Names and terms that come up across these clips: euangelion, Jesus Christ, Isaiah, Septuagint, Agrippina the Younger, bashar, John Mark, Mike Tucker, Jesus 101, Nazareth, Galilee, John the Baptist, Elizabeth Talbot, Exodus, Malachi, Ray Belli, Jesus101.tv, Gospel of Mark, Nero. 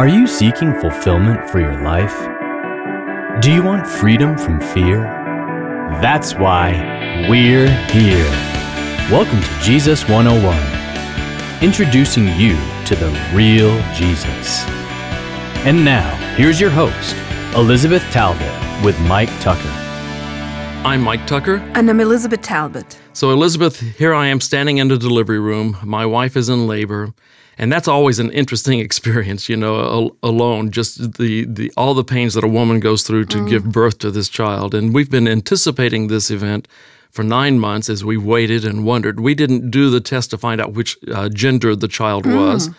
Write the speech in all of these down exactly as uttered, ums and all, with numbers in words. Are you seeking fulfillment for your life? Do you want freedom from fear? That's why we're here. Welcome to Jesus one oh one, introducing you to the real Jesus. And now, here's your host, Elizabeth Talbot with Mike Tucker. I'm Mike Tucker. And I'm Elizabeth Talbot. So Elizabeth, here I am standing in the delivery room. My wife is in labor. And that's always an interesting experience, you know, alone, just the, the all the pains that a woman goes through to mm. give birth to this child. And we've been anticipating this event for nine months as we waited and wondered. We didn't do the test to find out which uh, gender the child mm. was.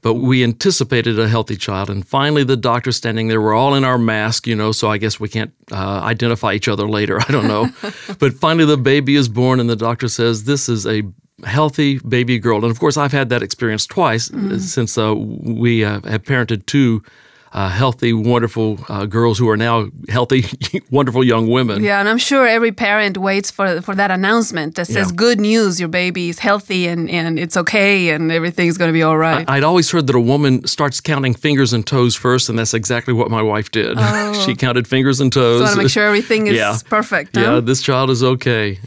But we anticipated a healthy child, and finally the doctor standing there, we're all in our mask, you know, so I guess we can't uh, identify each other later, I don't know. But finally the baby is born, and the doctor says, this is a healthy baby girl. And of course, I've had that experience twice mm. since uh, we uh, have parented two Uh, healthy, wonderful uh, girls who are now healthy, wonderful young women. Yeah, and I'm sure every parent waits for for that announcement that says, yeah. good news, your baby is healthy and, and it's okay and everything's going to be all right. I, I'd always heard that a woman starts counting fingers and toes first, and that's exactly what my wife did. Oh. She counted fingers and toes. So I want to make sure everything is yeah. perfect. Huh? Yeah, this child is okay.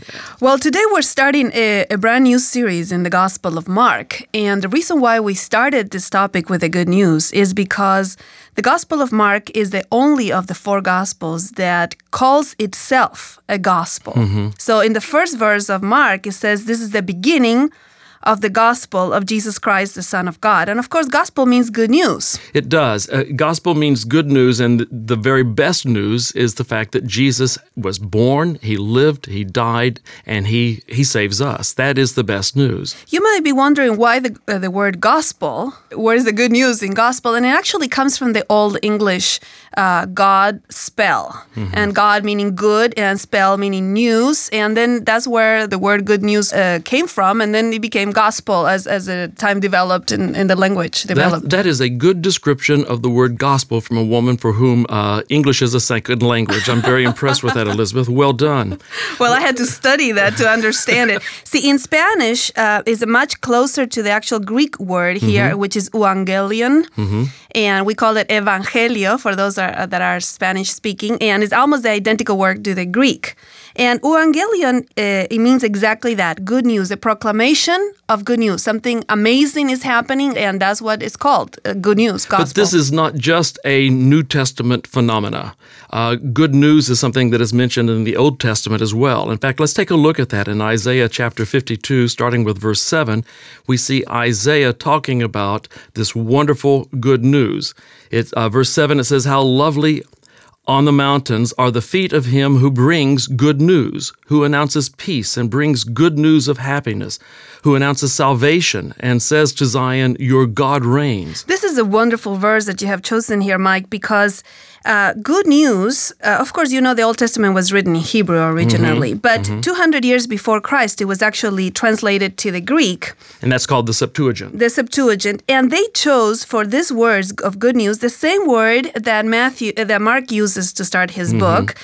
Well, today we're starting a, a brand new series in the Gospel of Mark, and the reason why we started this topic with the good news is because the Gospel of Mark is the only of the four Gospels that calls itself a gospel. Mm-hmm. So in the first verse of Mark, it says, this is the beginning of the gospel of Jesus Christ, the Son of God. And of course, gospel means good news. It does. Uh, gospel means good news, and the very best news is the fact that Jesus was born, he lived, he died, and he, he saves us. That is the best news. You might be wondering why the, uh, the word gospel, where is the good news in gospel? And it actually comes from the Old English uh, God spell, mm-hmm. and God meaning good, and spell meaning news, and then that's where the word good news uh, came from, and then it became gospel as as the time developed and, and the language developed. That, that is a good description of the word gospel from a woman for whom uh, English is a second language. I'm very impressed with that, Elizabeth. Well done. Well, I had to study that to understand it. See, in Spanish, uh, is much closer to the actual Greek word here, mm-hmm. which is euangelion, mm-hmm. and we call it evangelio for those are, that are Spanish-speaking, and it's almost the identical word to the Greek. And euangelion, uh, it means exactly that, good news, a proclamation of good news. Something amazing is happening, and that's what it's called, uh, good news, gospel. But this is not just a New Testament phenomena. Uh, good news is something that is mentioned in the Old Testament as well. In fact, let's take a look at that in Isaiah chapter fifty-two, starting with verse seven. We see Isaiah talking about this wonderful good news. It's, uh, verse seven, it says, how lovely on the mountains are the feet of him who brings good news, who announces peace and brings good news of happiness, who announces salvation and says to Zion, your God reigns. This is a wonderful verse that you have chosen here, Mike, because uh, good news, uh, of course, you know, the Old Testament was written in Hebrew originally, mm-hmm, but mm-hmm. two hundred years before Christ, it was actually translated to the Greek. And that's called the Septuagint. The Septuagint. And they chose for this words of good news the same word that Matthew, uh, that Mark uses to start his mm-hmm. book,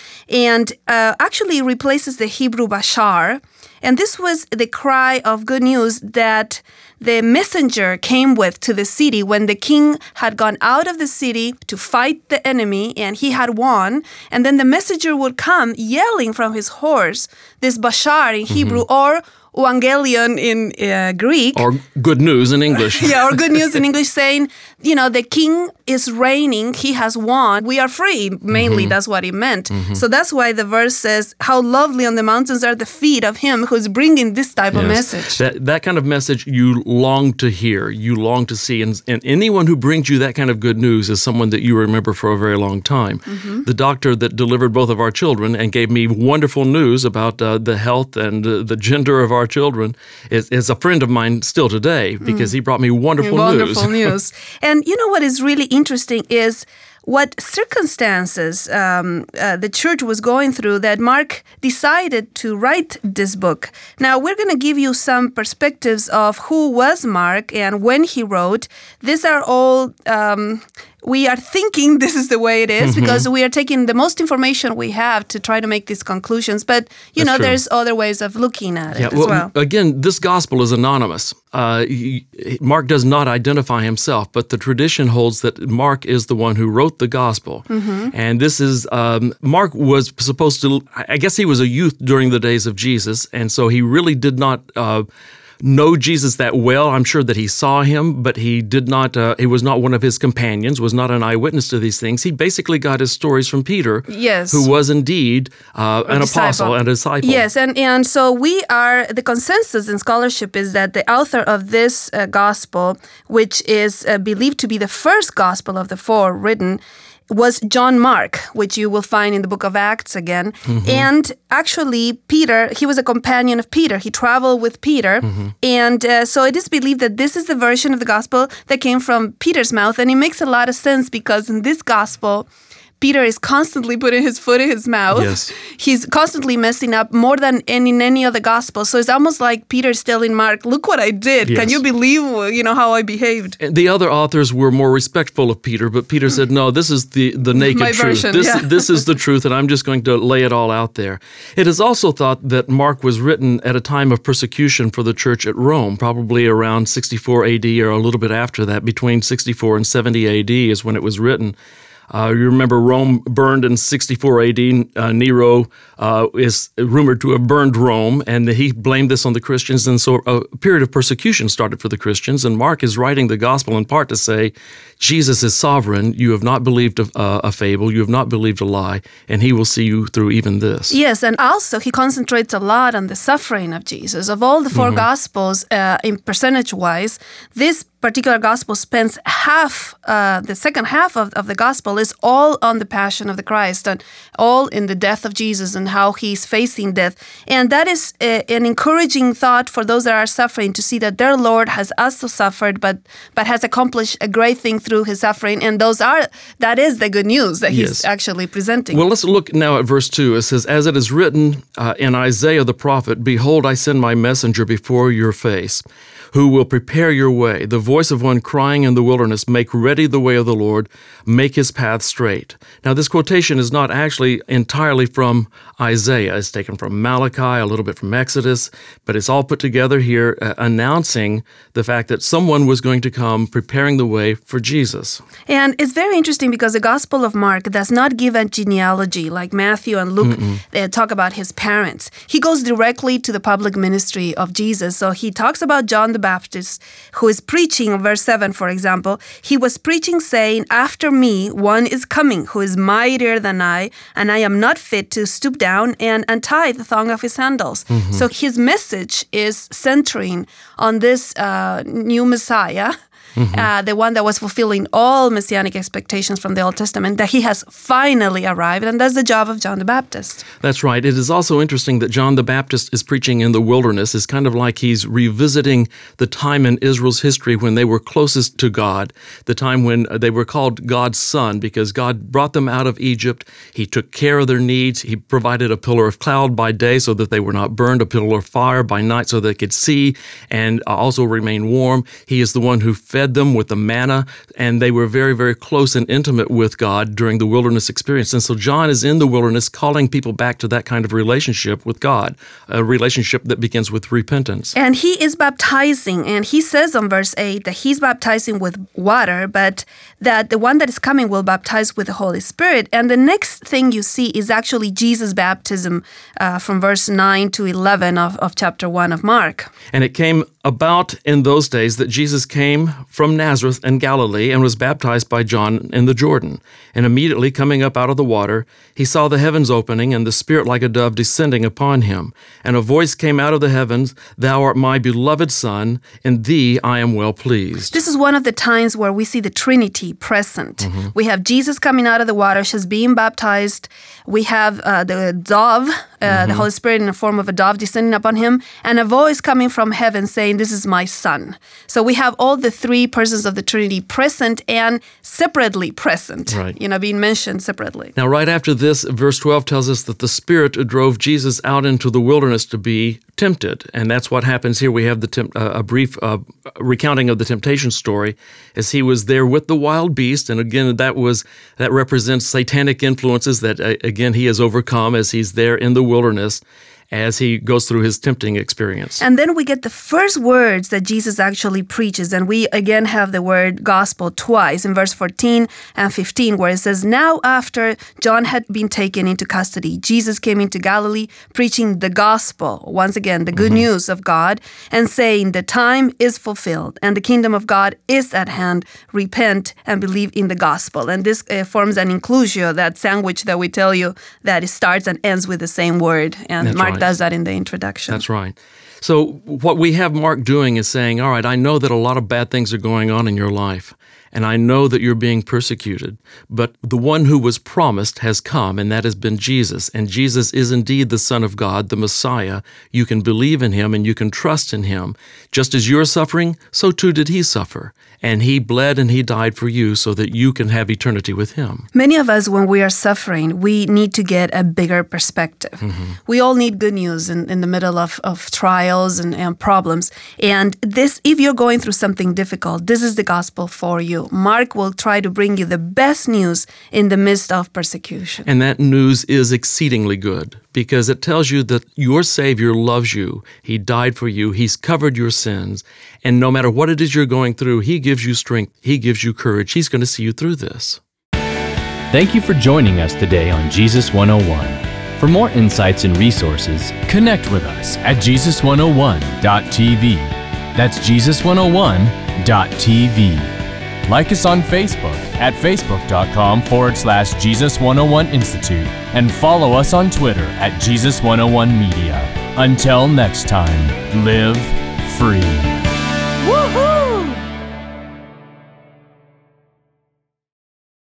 and uh, actually replaces the Hebrew bashar. And this was the cry of good news that the messenger came with to the city when the king had gone out of the city to fight the enemy, and he had won. And then the messenger would come yelling from his horse, this bashar in mm-hmm. Hebrew, or euangelion in uh, Greek. Or good news in English. yeah, or good news in English saying, you know, the king is reigning, he has won, we are free. Mainly, mm-hmm. that's what it meant. Mm-hmm. So that's why the verse says, how lovely on the mountains are the feet of him who's bringing this type yes. of message. That, that kind of message you long to hear, you long to see. And, and anyone who brings you that kind of good news is someone that you remember for a very long time. Mm-hmm. The doctor that delivered both of our children and gave me wonderful news about uh, the health and uh, the gender of our Our children is, is a friend of mine still today because mm. he brought me wonderful, wonderful news. Wonderful news. And you know what is really interesting is what circumstances um, uh, the church was going through that Mark decided to write this book. Now, we're going to give you some perspectives of who was Mark and when he wrote. These are all... Um, We are thinking this is the way it is mm-hmm. because we are taking the most information we have to try to make these conclusions. But, you That's know, true. There's other ways of looking at yeah, it well, as well. Again, this gospel is anonymous. Uh, he, Mark does not identify himself, but the tradition holds that Mark is the one who wrote the gospel. Mm-hmm. And this is, um, Mark was supposed to, I guess he was a youth during the days of Jesus, and so he really did not... Uh, know Jesus that well. I'm sure that he saw him, but he did not, uh, he was not one of his companions, was not an eyewitness to these things. He basically got his stories from Peter, yes. who was indeed uh, an disciple. apostle and a disciple. Yes, and, and so we are, the consensus in scholarship is that the author of this uh, gospel, which is uh, believed to be the first gospel of the four written, was John Mark, which you will find in the book of Acts again. Mm-hmm. And actually, Peter, he was a companion of Peter. He traveled with Peter. Mm-hmm. And uh, so it is believed that this is the version of the gospel that came from Peter's mouth. And it makes a lot of sense because in this gospel, Peter is constantly putting his foot in his mouth. Yes. He's constantly messing up more than in, in any other gospel. So it's almost like Peter's telling Mark, look what I did. Yes. Can you believe you know, how I behaved? And the other authors were more respectful of Peter, but Peter said, no, this is the, the naked My truth. Version, this, yeah. this is the truth, and I'm just going to lay it all out there. It is also thought that Mark was written at a time of persecution for the church at Rome, probably around sixty-four A D or a little bit after that. Between sixty-four and seventy A D is when it was written. Uh, you remember Rome burned in sixty-four A D Uh, Nero uh, is rumored to have burned Rome, and he blamed this on the Christians. And so a period of persecution started for the Christians. And Mark is writing the gospel in part to say, Jesus is sovereign. You have not believed a, uh, a fable. You have not believed a lie. And he will see you through even this. Yes, and also he concentrates a lot on the suffering of Jesus. Of all the four mm-hmm. gospels, uh, in percentage-wise, this particular gospel spends half, uh, the second half of, of the gospel is all on the passion of the Christ and all in the death of Jesus and how he's facing death. And that is a, an encouraging thought for those that are suffering to see that their Lord has also suffered, but but has accomplished a great thing through his suffering. And those are that is the good news that he's yes. actually presenting. Well, let's look now at verse two. It says, as it is written uh, in Isaiah the prophet, behold, I send my messenger before your face, who will prepare your way. The voice of one crying in the wilderness, make ready the way of the Lord, make his path straight. Now, this quotation is not actually entirely from Isaiah. It's taken from Malachi, a little bit from Exodus, but it's all put together here uh, announcing the fact that someone was going to come preparing the way for Jesus. And it's very interesting because the Gospel of Mark does not give a genealogy like Matthew and Luke uh, talk about his parents. He goes directly to the public ministry of Jesus. So he talks about John the Baptist, who is preaching, verse seven, for example, he was preaching saying, after me, one is coming who is mightier than I, and I am not fit to stoop down and untie the thong of his sandals. Mm-hmm. So his message is centering on this uh, new Messiah, mm-hmm. uh, the one that was fulfilling all messianic expectations from the Old Testament, that he has finally arrived, and that's the job of John the Baptist. That's right. It is also interesting that John the Baptist is preaching in the wilderness. It's kind of like he's revisiting the time in Israel's history when they were closest to God, the time when they were called God's son, because God brought them out of Egypt. He took care of their needs. He provided a pillar of cloud by day so that they were not burned, a pillar of fire by night so they could see and also remain warm. He is the one who fed them with the manna, and they were very, very close and intimate with God during the wilderness experience. And so John is in the wilderness calling people back to that kind of relationship with God, a relationship that begins with repentance. And he is baptizing, and he says on verse eight that he's baptizing with water, but that the one that is coming will baptize with the Holy Spirit. And the next thing you see is actually Jesus' baptism uh, from verse nine to eleven of, of chapter one of Mark. And it came about in those days that Jesus came from Nazareth in Galilee and was baptized by John in the Jordan. And immediately coming up out of the water, he saw the heavens opening and the Spirit like a dove descending upon him. And a voice came out of the heavens, thou art my beloved Son, in thee I am well pleased. This is one of the times where we see the Trinity present. Mm-hmm. We have Jesus coming out of the water, she's being baptized. We have uh, the dove, uh, mm-hmm. the Holy Spirit in the form of a dove descending upon him, and a voice coming from heaven saying, saying, this is my son. So we have all the three persons of the Trinity present and separately present, right. you know, being mentioned separately. Now, right after this, verse twelve tells us that the Spirit drove Jesus out into the wilderness to be tempted. And that's what happens here. We have the temp- uh, a brief uh, recounting of the temptation story as he was there with the wild beast. And again, that was that represents satanic influences that, uh, again, he has overcome as he's there in the wilderness as he goes through his tempting experience. And then we get the first words that Jesus actually preaches. And we again have the word gospel twice in verse fourteen and fifteen, where it says, now after John had been taken into custody, Jesus came into Galilee preaching the gospel, once again, the good mm-hmm. news of God, and saying, the time is fulfilled and the kingdom of God is at hand. Repent and believe in the gospel. And this uh, forms an inclusio, that sandwich that we tell you that it starts and ends with the same word. And That's Mark right. does that in the introduction. That's right. So what we have Mark doing is saying, all right, I know that a lot of bad things are going on in your life, and I know that you're being persecuted, but the one who was promised has come, and that has been Jesus. And Jesus is indeed the Son of God, the Messiah. You can believe in him and you can trust in him. Just as you're suffering, so too did he suffer. And he bled and he died for you so that you can have eternity with him. Many of us, when we are suffering, we need to get a bigger perspective. Mm-hmm. We all need good news in, in the middle of, of trials and, and problems. And this, if you're going through something difficult, this is the gospel for you. Mark will try to bring you the best news in the midst of persecution. And that news is exceedingly good, because it tells you that your Savior loves you. He died for you. He's covered your sins. And no matter what it is you're going through, he gives you strength. He gives you courage. He's going to see you through this. Thank you for joining us today on Jesus one oh one. For more insights and resources, connect with us at Jesus one oh one dot t v. That's Jesus one oh one dot t v. Like us on Facebook at facebook.com forward slash Jesus101 Institute and follow us on Twitter at Jesus one oh one Media. Until next time, live free.